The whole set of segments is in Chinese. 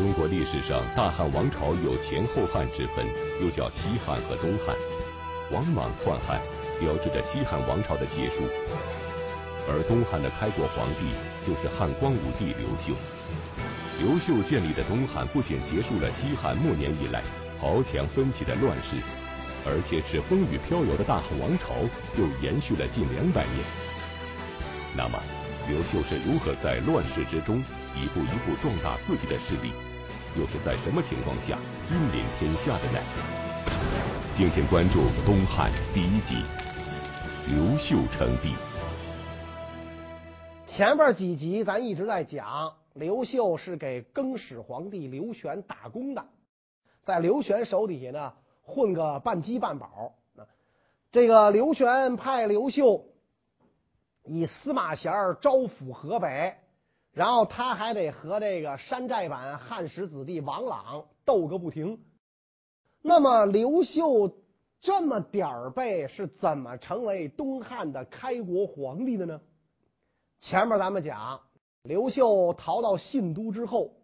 中国历史上大汉王朝有前后汉之分，又叫西汉和东汉。王莽篡汉，标志着西汉王朝的结束，而东汉的开国皇帝就是汉光武帝刘秀。刘秀建立的东汉不仅结束了西汉末年以来豪强纷起的乱世，而且使风雨飘摇的大汉王朝又延续了近200年。那么，刘秀是如何在乱世之中一步一步壮大自己的势力，又是在什么情况下君临天下的呢？敬请关注《东汉》第一集《刘秀称帝》。前边几集咱一直在讲，刘秀是给更始皇帝刘玄打工的，在刘玄手底下呢混个半鸡半饱。这个刘玄派刘秀以司马贤招抚河北，然后他还得和这个山寨版汉史子弟王朗斗个不停。那么刘秀这么点儿辈是怎么成为东汉的开国皇帝的呢？前面咱们讲，刘秀逃到信都之后，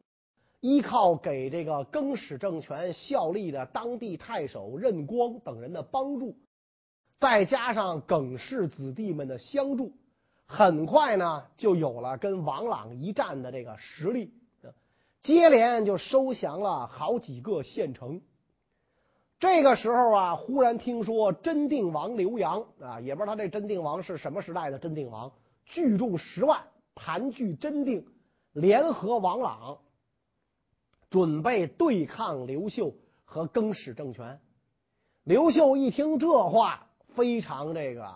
依靠给这个更始政权效力的当地太守任光等人的帮助，再加上耿氏子弟们的相助，很快呢就有了跟王朗一战的这个实力，接连就收降了好几个县城。这个时候啊，忽然听说真定王刘阳啊，也不知道他这真定王是什么时代的真定王，聚众10万盘踞真定，联合王朗准备对抗刘秀和更始政权。刘秀一听这话非常这个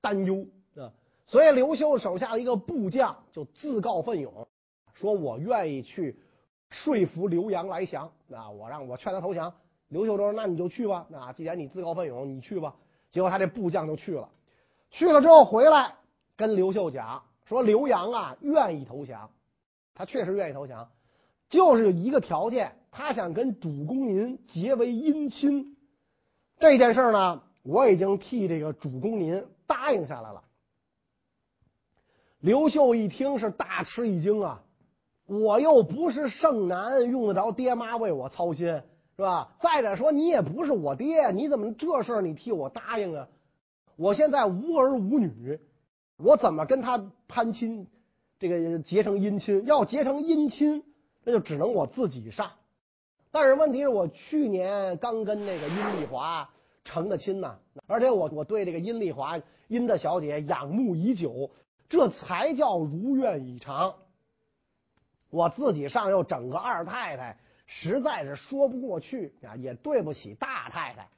担忧，所以刘秀手下的一个部将就自告奋勇说，我愿意去说服刘阳来降啊，我劝他投降。刘秀说，那你就去吧，那既然你自告奋勇，你去吧。结果他这部将就去了，去了之后回来跟刘秀讲说，刘阳啊愿意投降，他确实愿意投降，就是有一个条件，他想跟主公您结为姻亲。这件事呢，我已经替这个主公您答应下来了。刘秀一听是大吃一惊啊！我又不是剩男，用得着爹妈为我操心是吧？再者说你也不是我爹，你怎么这事儿你替我答应啊？我现在无儿无女，我怎么跟他攀亲，这个结成姻亲？要结成姻亲，那就只能我自己上。但是问题是我去年刚跟那个殷丽华成的亲呢，而且我对这个殷丽华殷大小姐仰慕已久。这才叫如愿以偿，我自己上又整个二太太，实在是说不过去啊，也对不起大太太。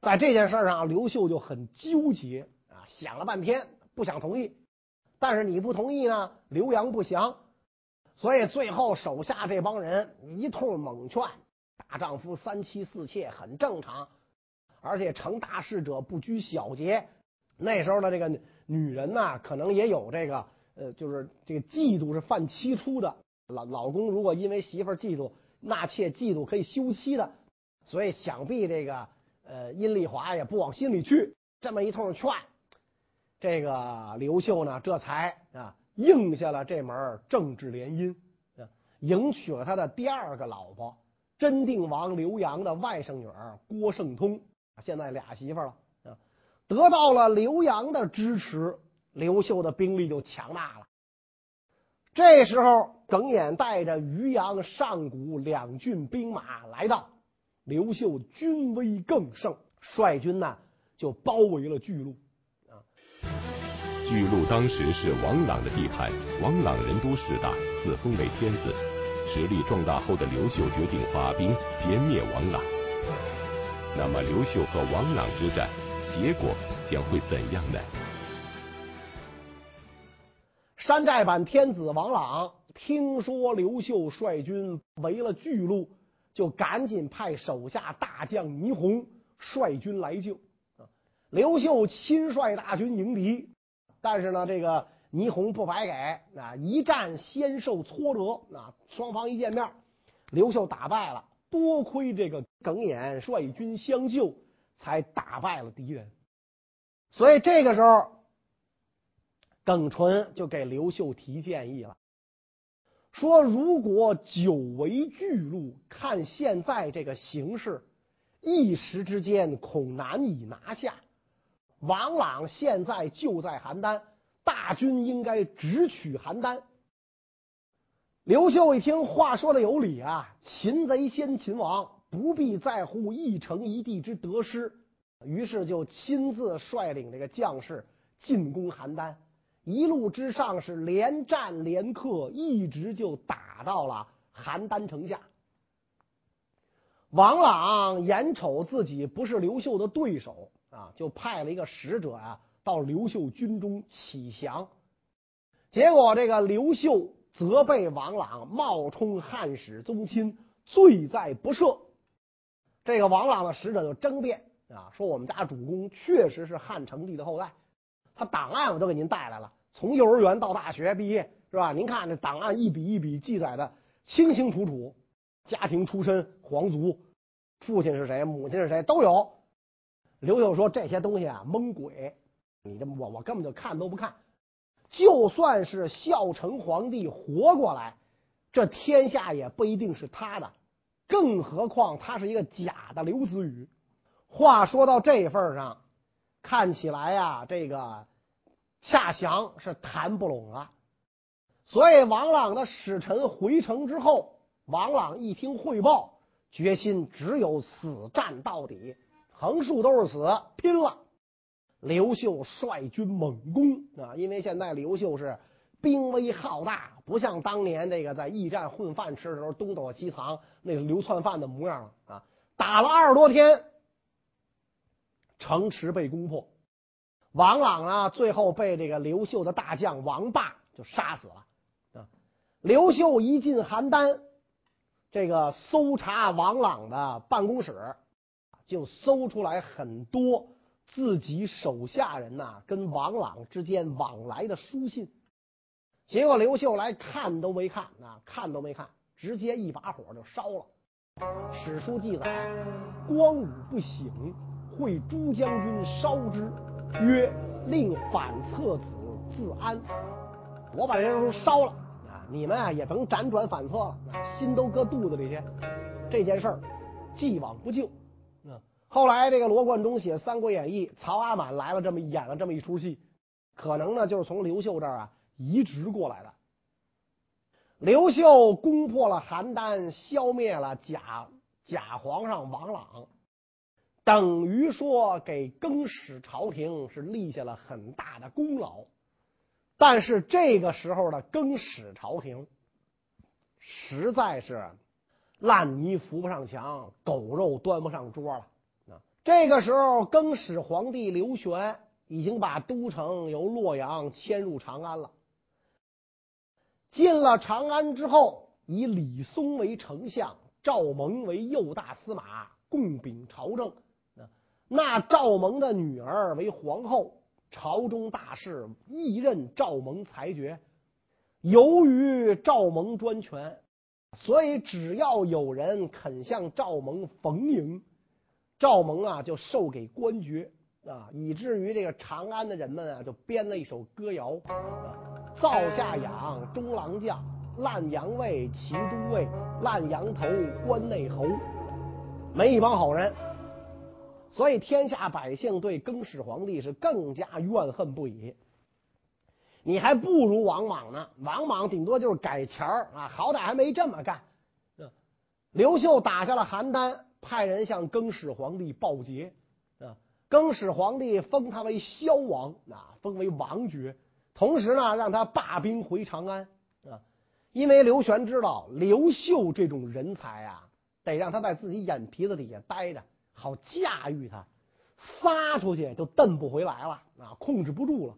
在这件事上，刘秀就很纠结啊，想了半天不想同意，但是你不同意呢，刘阳不降，所以最后手下这帮人一通猛劝，大丈夫3妻4妾很正常，而且成大事者不拘小节。那时候的这个女人呢、可能也有这个就是这个嫉妒是犯七出的，老公如果因为媳妇嫉妒，纳妾嫉妒可以休妻的，所以想必这个殷丽华也不往心里去。这么一通劝，这个刘秀呢这才啊应下了这门政治联姻，迎娶了他的第二个老婆真定王刘阳的外甥女儿郭圣通，现在俩媳妇了。得到了刘阳的支持，刘秀的兵力就强大了。这时候耿弇带着渔阳、上谷两郡兵马来到，刘秀军威更盛，率军呢就包围了巨鹿。巨鹿当时是王朗的地盘，王朗人都势大，自封为天子，实力壮大后的刘秀决定发兵歼灭王朗。那么刘秀和王朗之战结果将会怎样呢？山寨版天子王朗听说刘秀率军围了巨鹿，就赶紧派手下大将倪弘率军来救。刘秀亲率大军迎敌，但是呢，这个倪弘不白给啊，一战先受挫折啊，双方一见面，刘秀打败了。多亏这个耿弇率军相救，才打败了敌人。所以这个时候耿纯就给刘秀提建议了，说如果久违巨鹿，看现在这个形势，一时之间恐难以拿下。王朗现在就在邯郸，大军应该直取邯郸。刘秀一听，话说的有理啊，擒贼先擒王，不必在乎一城一地之得失。于是就亲自率领这个将士进攻邯郸，一路之上是连战连克，一直就打到了邯郸城下。王朗眼瞅自己不是刘秀的对手啊，就派了一个使者啊到刘秀军中乞降。结果这个刘秀责备王朗冒充汉使宗亲，罪在不赦。这个王朗的使者就争辩啊，说我们家主公确实是汉成帝的后代，他档案我都给您带来了，从幼儿园到大学毕业，是吧？您看这档案一笔一笔记载的清清楚楚，家庭出身、皇族、父亲是谁、母亲是谁都有。刘秀说这些东西啊，蒙鬼！你这我根本就看都不看。就算是孝成皇帝活过来，这天下也不一定是他的，更何况他是一个假的刘子羽。话说到这份上，看起来呀、这个恰降是谈不拢了。所以王朗的使臣回城之后，王朗一听汇报，决心只有死战到底，横竖都是死，拼了！刘秀率军猛攻啊，因为现在刘秀是兵威浩大，不像当年这个在驿站混饭吃的时候东躲西藏那个流窜犯的模样了啊！打了20多天。城池被攻破，王朗啊最后被这个刘秀的大将王霸就杀死了啊。刘秀一进邯郸，这个搜查王朗的办公室，就搜出来很多自己手下人呐、跟王朗之间往来的书信。结果刘秀来看都没看啊，看都没看，直接一把火就烧了。史书记载，光武不醒，会诸将军烧之，曰令反侧子自安。我把这些书烧了啊，你们啊也甭辗转反侧了，心都搁肚子里去。这件事儿既往不咎。后来这个罗贯中写《三国演义》，曹阿满来了这么演了这么一出戏，可能呢就是从刘秀这儿啊移植过来的。刘秀攻破了邯郸，消灭了假皇上王朗。等于说给更始朝廷是立下了很大的功劳，但是这个时候的更始朝廷实在是烂泥扶不上墙，狗肉端不上桌了。这个时候更始皇帝刘玄已经把都城由洛阳迁入长安了。进了长安之后，以李松为丞相，赵蒙为右大司马，共秉朝政。那赵蒙的女儿为皇后，朝中大事亦任赵蒙裁决。由于赵蒙专权，所以只要有人肯向赵蒙逢迎，赵蒙啊就授给官爵啊，以至于这个长安的人们啊就编了一首歌谣啊：造下养中郎将，烂阳尉骑都尉，烂阳头关内侯。没一帮好人，所以天下百姓对更始皇帝是更加怨恨不已。你还不如王莽呢，王莽顶多就是改钱儿啊，好歹还没这么干。刘秀打下了邯郸，派人向更始皇帝报捷啊。更始皇帝封他为萧王啊，封为王爵，同时呢让他罢兵回长安啊。因为刘玄知道刘秀这种人才啊，得让他在自己眼皮子底下待着，好驾驭他，撒出去就蹬不回来了啊，控制不住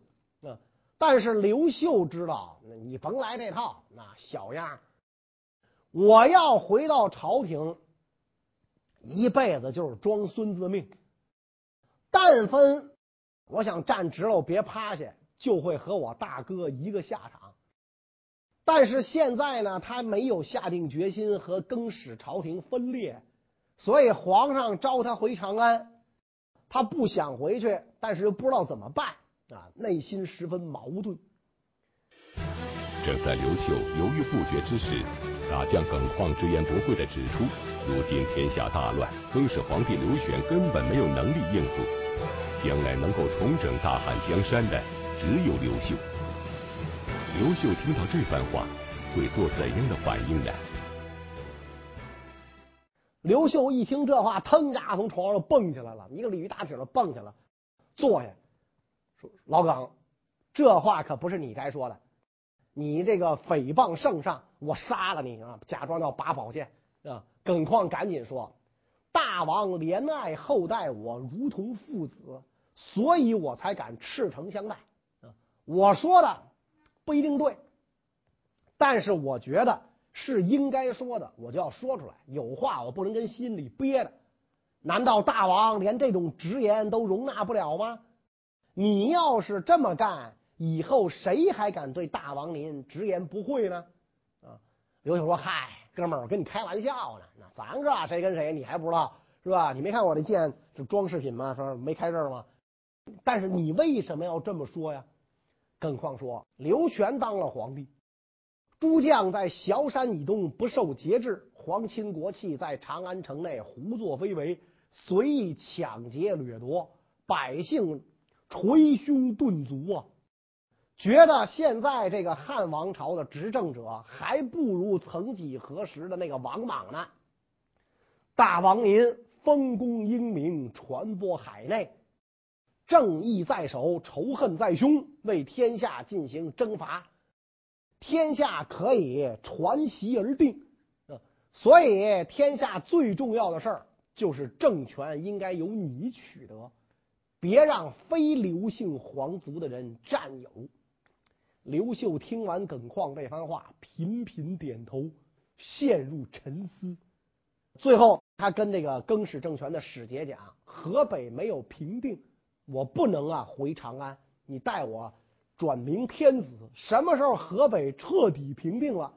了啊。但是刘秀知道，你甭来这套，那小样，我要回到朝廷，一辈子就是装孙子的命。但分我想站直了，别趴下，就会和我大哥一个下场。但是现在呢，他没有下定决心和更始朝廷分裂，所以皇上召他回长安，他不想回去，但是又不知道怎么办啊，内心十分矛盾。正在刘秀犹豫不决之时，大将耿况直言不讳地指出，如今天下大乱，更是皇帝刘玄根本没有能力应付，将来能够重整大汉江山的只有刘秀。刘秀听到这番话，会做怎样的反应呢？刘秀一听这话，腾家从床上蹦起来了，一个鲤鱼打挺的蹦起来了，坐下说：“老耿，这话可不是你该说的。你这个诽谤圣上，我杀了你啊！”假装要拔宝剑啊。耿况赶紧说：“大王怜爱厚待我，如同父子，所以我才敢赤诚相待啊。我说的不一定对，但是我觉得是应该说的，我就要说出来。有话我不能跟心里憋着。难道大王连这种直言都容纳不了吗？你要是这么干，以后谁还敢对大王您直言不讳呢？”啊，刘秀说：“嗨，哥们儿，我跟你开玩笑呢。那咱这谁跟谁，你还不知道是吧？你没看我这剑是装饰品吗？说没开刃吗？但是你为什么要这么说呀？”耿况说：“刘玄当了皇帝。诸将在崤山以东不受节制，皇亲国戚在长安城内胡作非为，随意抢劫掠夺，百姓捶胸顿足啊！觉得现在这个汉王朝的执政者还不如曾几何时的那个王莽呢。大王您丰功英名，传播海内，正义在手，仇恨在胸，为天下进行征伐。天下可以传檄而定，所以天下最重要的事儿就是政权应该由你取得，别让非刘姓皇族的人占有。”刘秀听完耿况这番话，频频点头，陷入沉思。最后他跟这个更始政权的使节讲：“河北没有平定，我不能回长安，你带我转明天子，什么时候河北彻底平定了，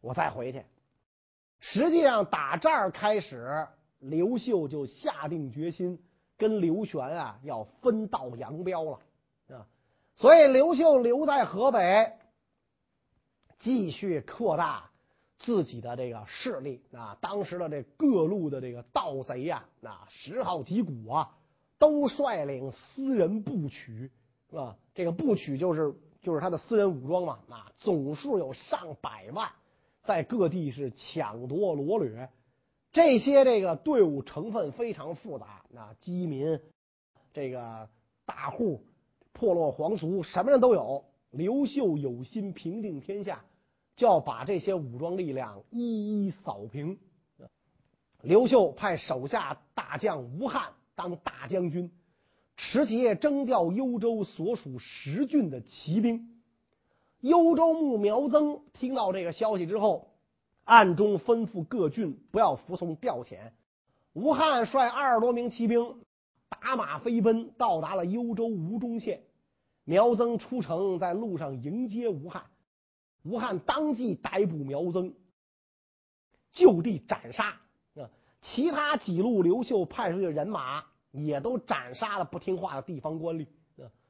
我再回去。”实际上打这儿开始，刘秀就下定决心跟刘玄要分道扬镳了啊。所以刘秀留在河北，继续扩大自己的这个势力啊。当时的这各路的这个盗贼十号击鼓都率领私人部曲啊，这个部曲就是他的私人武装嘛啊，总数有上百万，在各地是抢夺掳掠。这些这个队伍成分非常复杂啊，饥民、这个大户、破落皇族，什么人都有。刘秀有心平定天下，就要把这些武装力量一一扫平。刘秀派手下大将吴汉当大将军，持节征调幽州所属10郡的骑兵。幽州牧苗增听到这个消息之后，暗中吩咐各郡不要服从调遣。吴汉率20多名骑兵打马飞奔，到达了幽州吴忠县。苗增出城，在路上迎接吴汉。吴汉当即逮捕苗增，就地斩杀。其他几路刘秀派出去的人马也都斩杀了不听话的地方官吏。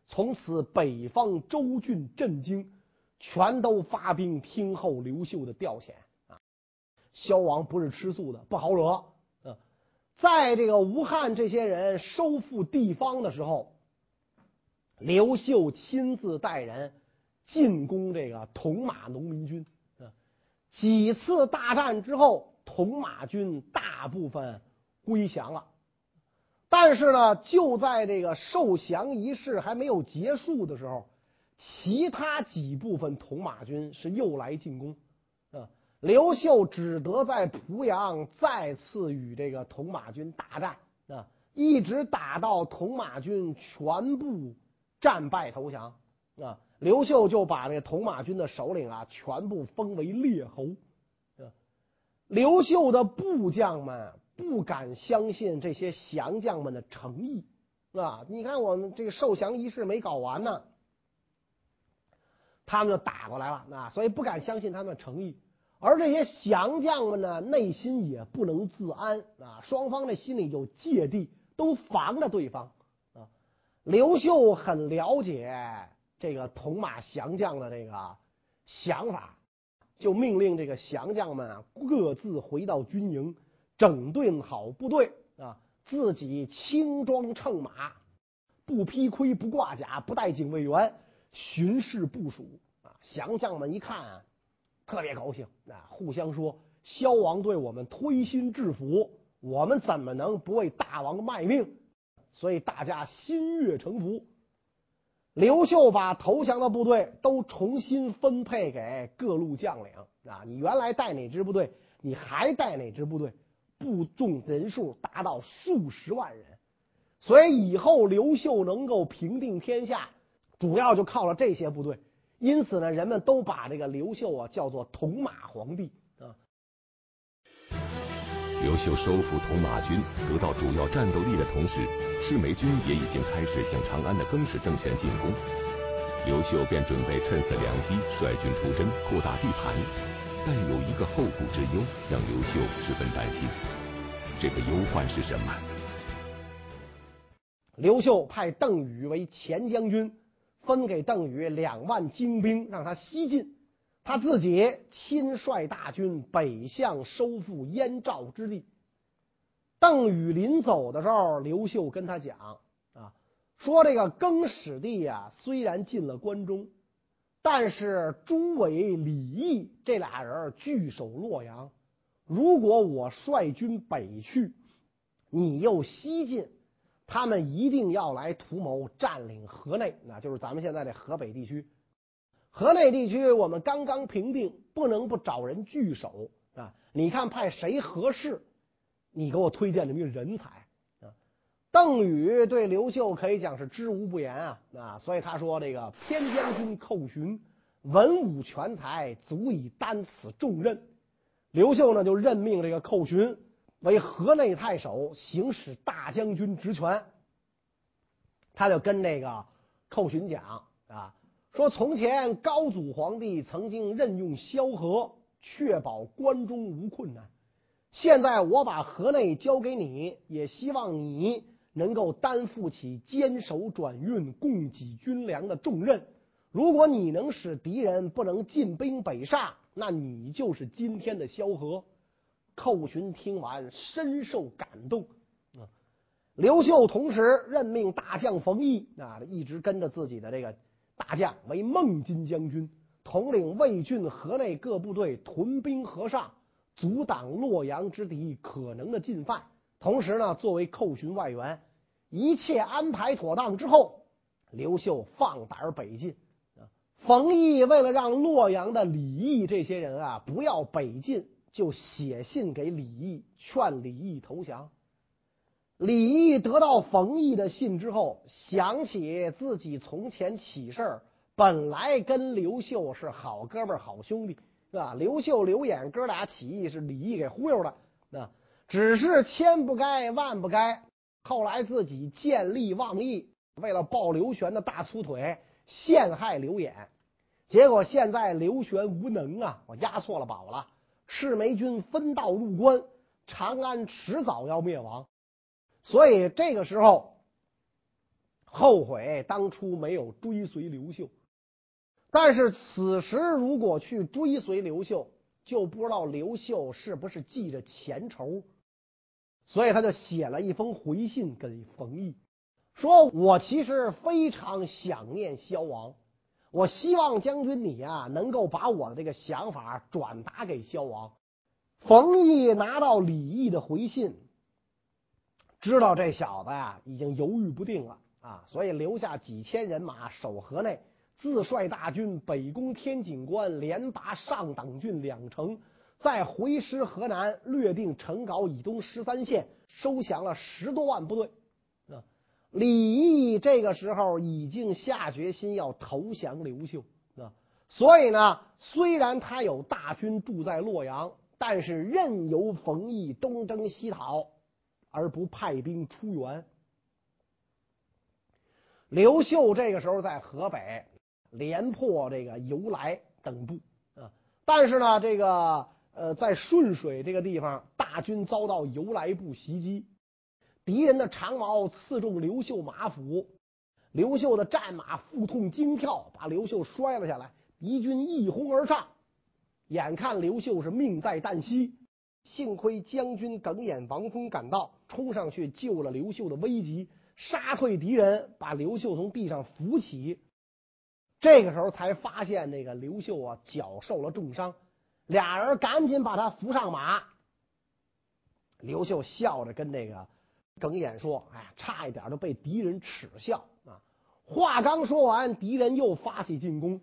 从此北方州郡震惊，全都发兵听候刘秀的调遣啊。萧王不是吃素的，不好惹啊。在这个吴汉这些人收复地方的时候，刘秀亲自带人进攻这个铜马农民军啊。几次大战之后，铜马军大部分归降了。但是呢，就在这个受降仪式还没有结束的时候，其他几部分铜马军是又来进攻啊。刘秀只得在濮阳再次与这个铜马军大战啊，一直打到铜马军全部战败投降啊。刘秀就把这铜马军的首领全部封为列侯啊。刘秀的部将们不敢相信这些降将们的诚意啊！你看我们这个受降仪式没搞完呢，他们就打过来了啊！所以不敢相信他们的诚意。而这些降将们呢，内心也不能自安啊，双方的心里有芥蒂，都防着对方啊。刘秀很了解这个铜马降将的这个想法，就命令这个降将们啊各自回到军营，整顿好部队啊，自己轻装乘马，不披盔不挂甲，不带警卫员，巡视部署啊。降将们一看啊，特别高兴啊，互相说：“萧王对我们推心置腹，我们怎么能不为大王卖命？”所以大家心悦诚服。刘秀把投降的部队都重新分配给各路将领啊！你原来带哪支部队，你还带哪支部队？部众人数达到数十万人，所以以后刘秀能够平定天下，主要就靠了这些部队。因此呢，人们都把这个刘秀啊叫做铜马皇帝啊。刘秀收复铜马军，得到主要战斗力的同时，赤眉军也已经开始向长安的更始政权进攻。刘秀便准备趁此良机率军出征，扩大地盘。但有一个后顾之忧让刘秀十分担心，这个忧患是什么？刘秀派邓禹为前将军，分给邓禹2万精兵，让他西进。他自己亲率大军北向收复燕赵之地。邓禹临走的时候，刘秀跟他讲啊，说这个更始地啊，虽然进了关中，但是朱伟、李毅这俩人据守洛阳，如果我率军北去，你又西进，他们一定要来图谋占领河内，那就是咱们现在的河北地区。河内地区我们刚刚平定，不能不找人据守啊！你看派谁合适？你给我推荐这么一个人才啊！邓禹对刘秀可以讲是知无不言啊，所以他说这个偏将军寇恂文武全才，足以担此重任。刘秀呢就任命这个寇恂为河内太守，行使大将军职权。他就跟这个寇恂讲啊，说从前高祖皇帝曾经任用萧何，确保关中无困难。现在我把河内交给你，也希望你能够担负起坚守转运、供给军粮的重任。如果你能使敌人不能进兵北上，那你就是今天的萧何。寇恂听完深受感动。刘秀同时任命大将冯异啊，一直跟着自己的这个大将为孟津将军，统领魏郡河内各部队屯兵河上，阻挡洛阳之敌可能的进犯。同时呢，作为寇恂外援。一切安排妥当之后，刘秀放胆北进。冯异为了让洛阳的李毅这些人啊不要北进，就写信给李毅，劝李毅投降。李毅得到冯异的信之后，想起自己从前起事，本来跟刘秀是好哥们好兄弟，是吧？刘秀、刘演哥俩起义是李毅给忽悠的啊，只是千不该万不该，后来自己见利忘义，为了抱刘玄的大粗腿陷害刘演，结果现在刘玄无能啊，我押错了宝了，赤眉军分道入关，长安迟早要灭亡。所以这个时候后悔当初没有追随刘秀，但是此时如果去追随刘秀，就不知道刘秀是不是记着前仇，所以他就写了一封回信给冯异，说我其实非常想念萧王，我希望将军你啊能够把我的这个想法转达给萧王。冯异拿到李毅的回信，知道这小子呀已经犹豫不定了啊，所以留下几千人马守河内，自率大军北攻天井关，连拔上党郡2城，再回师河南，略定陈皋以东13县，收降了10多万部队。李毅这个时候已经下决心要投降刘秀啊，所以呢，虽然他有大军驻在洛阳，但是任由冯异东征西讨，而不派兵出援。刘秀这个时候在河北连破这个由来等部啊，但是呢，这个在顺水这个地方，大军遭到由来部袭击，敌人的长矛刺中刘秀马腹，刘秀的战马腹痛惊跳，把刘秀摔了下来，彝军一哄而上，眼看刘秀是命在旦夕，幸亏将军耿眼、王通赶到，冲上去救了刘秀的危急，杀退敌人，把刘秀从地上扶起。这个时候才发现那个刘秀啊脚受了重伤，俩人赶紧把他扶上马。刘秀笑着跟那个耿眼说：“哎，差一点就被敌人耻笑啊！”话刚说完，敌人又发起进攻。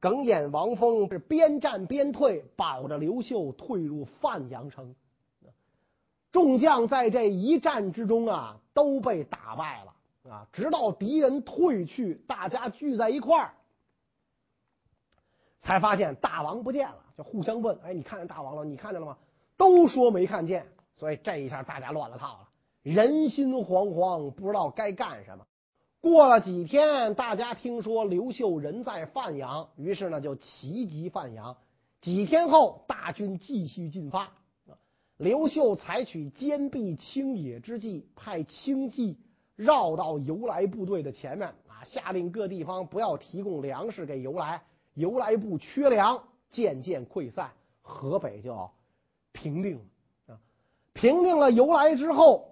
耿眼、王峰是边战边退，保着刘秀退入范阳城。众将在这一战之中啊，都被打败了啊！直到敌人退去，大家聚在一块儿，才发现大王不见了，就互相问：“哎，你看见大王了？你看见了吗？”都说没看见，所以这一下大家乱了套了，人心惶惶，不知道该干什么。过了几天，大家听说刘秀人在范阳，于是呢就齐集范阳。几天后，大军继续进发。刘秀采取坚壁清野之计，派轻骑绕到由来部队的前面啊，下令各地方不要提供粮食给由来，由来部缺粮，渐渐溃散，河北就平定了。平定了由来之后，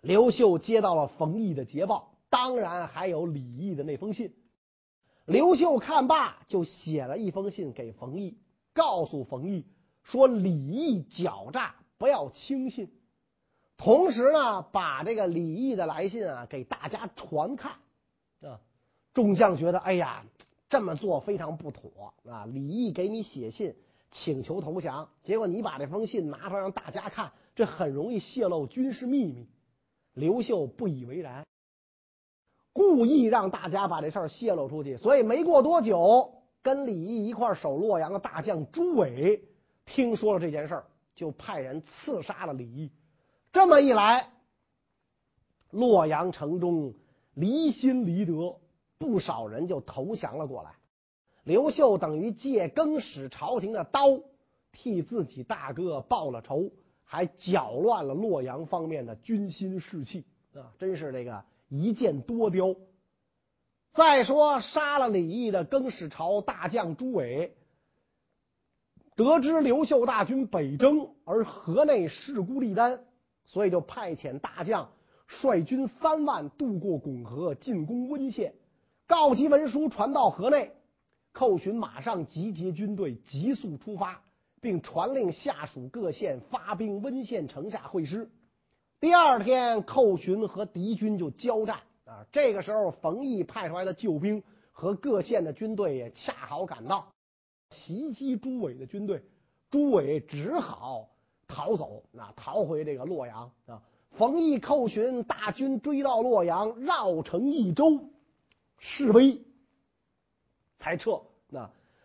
刘秀接到了冯异的捷报，当然还有李毅的那封信。刘秀看罢，就写了一封信给冯异，告诉冯异说李毅狡诈，不要轻信。同时呢，把这个李毅的来信啊给大家传看啊。众将觉得哎呀，这么做非常不妥啊！李毅给你写信请求投降，结果你把这封信拿出来让大家看，这很容易泄露军事秘密。刘秀不以为然，故意让大家把这事儿泄露出去。所以没过多久，跟李毅一块守洛阳的大将朱伟听说了这件事儿，就派人刺杀了李毅。这么一来，洛阳城中离心离德，不少人就投降了过来。刘秀等于借更始朝廷的刀，替自己大哥报了仇，还搅乱了洛阳方面的军心士气啊！真是这个一箭多雕。再说杀了李毅的更始朝大将朱伟，得知刘秀大军北征，而河内势孤力单，所以就派遣大将率军3万渡过拱河，进攻温县。告急文书传到河内，寇巡马上集结军队，急速出发，并传令下属各县发兵温县城下会师。第二天，寇巡和敌军就交战啊！这个时候，冯异派出来的救兵和各县的军队也恰好赶到，袭击朱伟的军队，朱伟只好逃走，逃回这个洛阳啊。冯异、寇巡大军追到洛阳，绕城一周，示威才撤。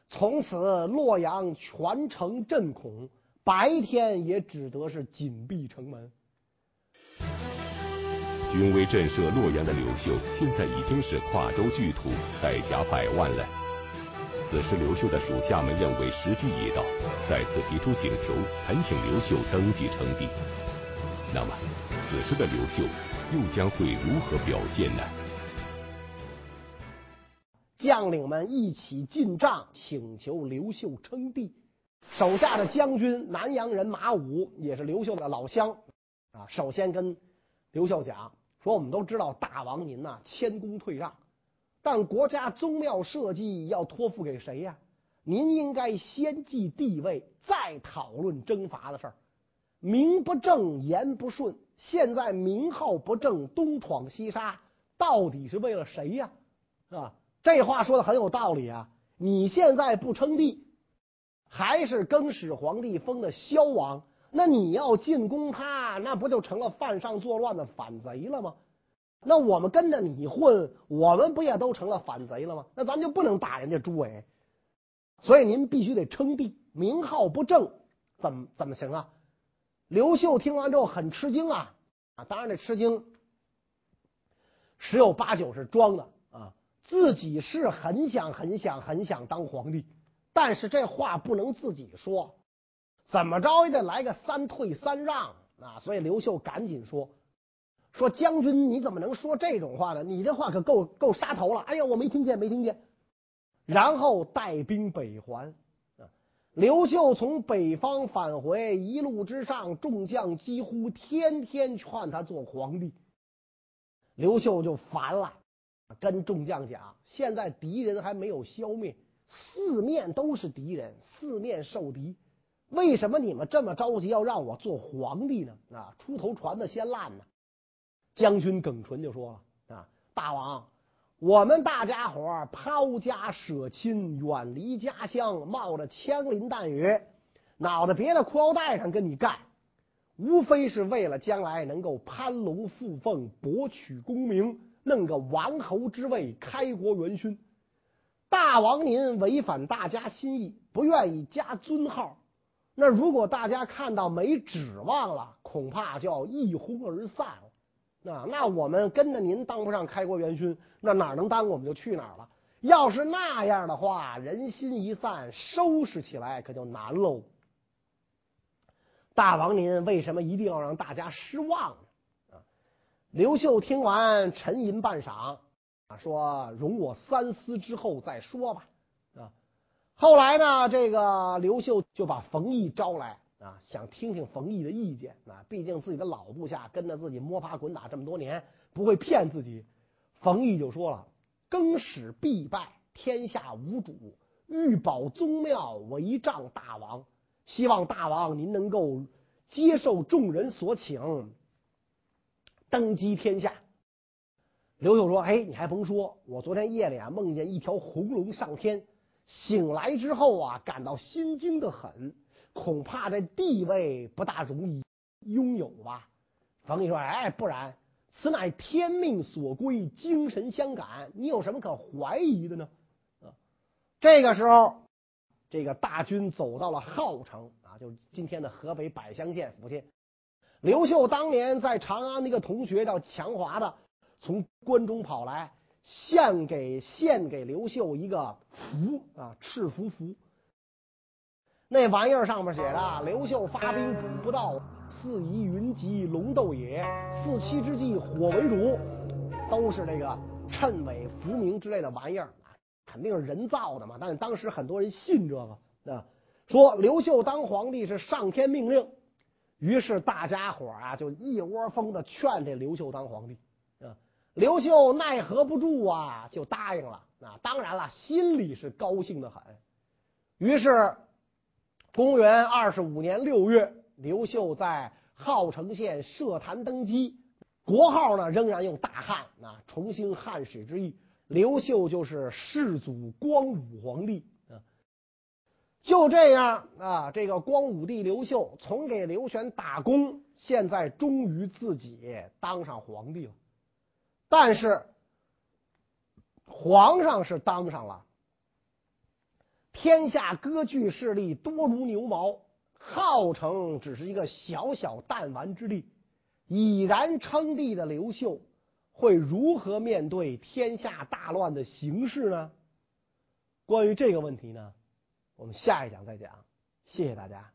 从此洛阳全城震恐，白天也只得是紧闭城门。军威震慑洛阳的刘秀，现在已经是跨州巨土，代价百万了。此时刘秀的属下们认为时机已到，再次提出请求，恳请刘秀登基称帝。那么此时的刘秀又将会如何表现呢？将领们一起进帐请求刘秀称帝。手下的将军南阳人马武，也是刘秀的老乡啊，首先跟刘秀讲说，我们都知道大王您呐谦恭退让，但国家宗庙社稷要托付给谁呀？您应该先继帝位，再讨论征伐的事儿。名不正言不顺，现在名号不正，东闯西杀，到底是为了谁呀？啊，这话说的很有道理啊！你现在不称帝，还是更始皇帝封的萧王，那你要进攻他，那不就成了犯上作乱的反贼了吗？那我们跟着你混，我们不也都成了反贼了吗？那咱们就不能打人家朱伟，所以您必须得称帝，名号不正怎么行啊？刘秀听完之后很吃惊啊！当然这吃惊十有八九是装的啊，自己是很想当皇帝，但是这话不能自己说，怎么着也得来个3退3让啊！所以刘秀赶紧说将军你怎么能说这种话呢？你这话可够杀头了！哎呀，我没听见。然后带兵北还。刘秀从北方返回，一路之上，众将几乎天天劝他做皇帝。刘秀就烦了，跟众将讲：现在敌人还没有消灭，四面都是敌人，四面受敌，为什么你们这么着急要让我做皇帝呢？啊，出头船的先烂呢。将军耿纯就说了：啊，大王，我们大家伙抛家舍亲，远离家乡，冒着枪林弹雨，脑袋别在裤腰带上跟你干，无非是为了将来能够攀龙附凤，博取功名，弄个王侯之位，开国元勋。大王您违反大家心意，不愿意加尊号，那如果大家看到没指望了，恐怕就要一哄而散了。那我们跟着您当不上开国元勋，那哪能当我们就去哪儿了。要是那样的话，人心一散，收拾起来可就难喽。大王您为什么一定要让大家失望呢？刘秀听完沉吟半晌，说容我三思之后再说吧。后来呢，这个刘秀就把冯异招来。想听听冯异的意见啊，毕竟自己的老部下跟着自己摸爬滚打这么多年，不会骗自己。冯异就说了：更始必败，天下无主，欲保宗庙，唯仗大王，希望大王您能够接受众人所请，登基天下。刘秀说：哎，你还甭说，我昨天夜里梦见一条红龙上天，醒来之后感到心惊得很，恐怕这地位不大容易拥有吧。冯异说：哎，不然，此乃天命所归，精神相感，你有什么可怀疑的呢？这个时候，这个大军走到了郝城就是今天的河北百乡县附近。刘秀当年在长安那个同学叫强华的，从关中跑来，献给刘秀一个符赤符符。那玩意儿上面写着：刘秀发兵捕不到，四夷云集，龙斗野，四七之际，火为主，都是这个谶纬符明之类的玩意儿，肯定是人造的嘛。但是当时很多人信这个说刘秀当皇帝是上天命令，于是大家伙就一窝蜂的劝这刘秀当皇帝。刘秀奈何不住就答应了。当然了，心里是高兴的很。于是公元25年6月，刘秀在郝城县设坛登基，国号呢仍然用大汉重新汉史之意。刘秀就是世祖光武皇帝。就这样这个光武帝刘秀从给刘玄打工，现在终于自己当上皇帝了。但是皇上是当不上了，天下割据势力多如牛毛，郝城只是一个小小弹丸之地。已然称帝的刘秀会如何面对天下大乱的形势呢？关于这个问题呢，我们下一讲再讲。谢谢大家。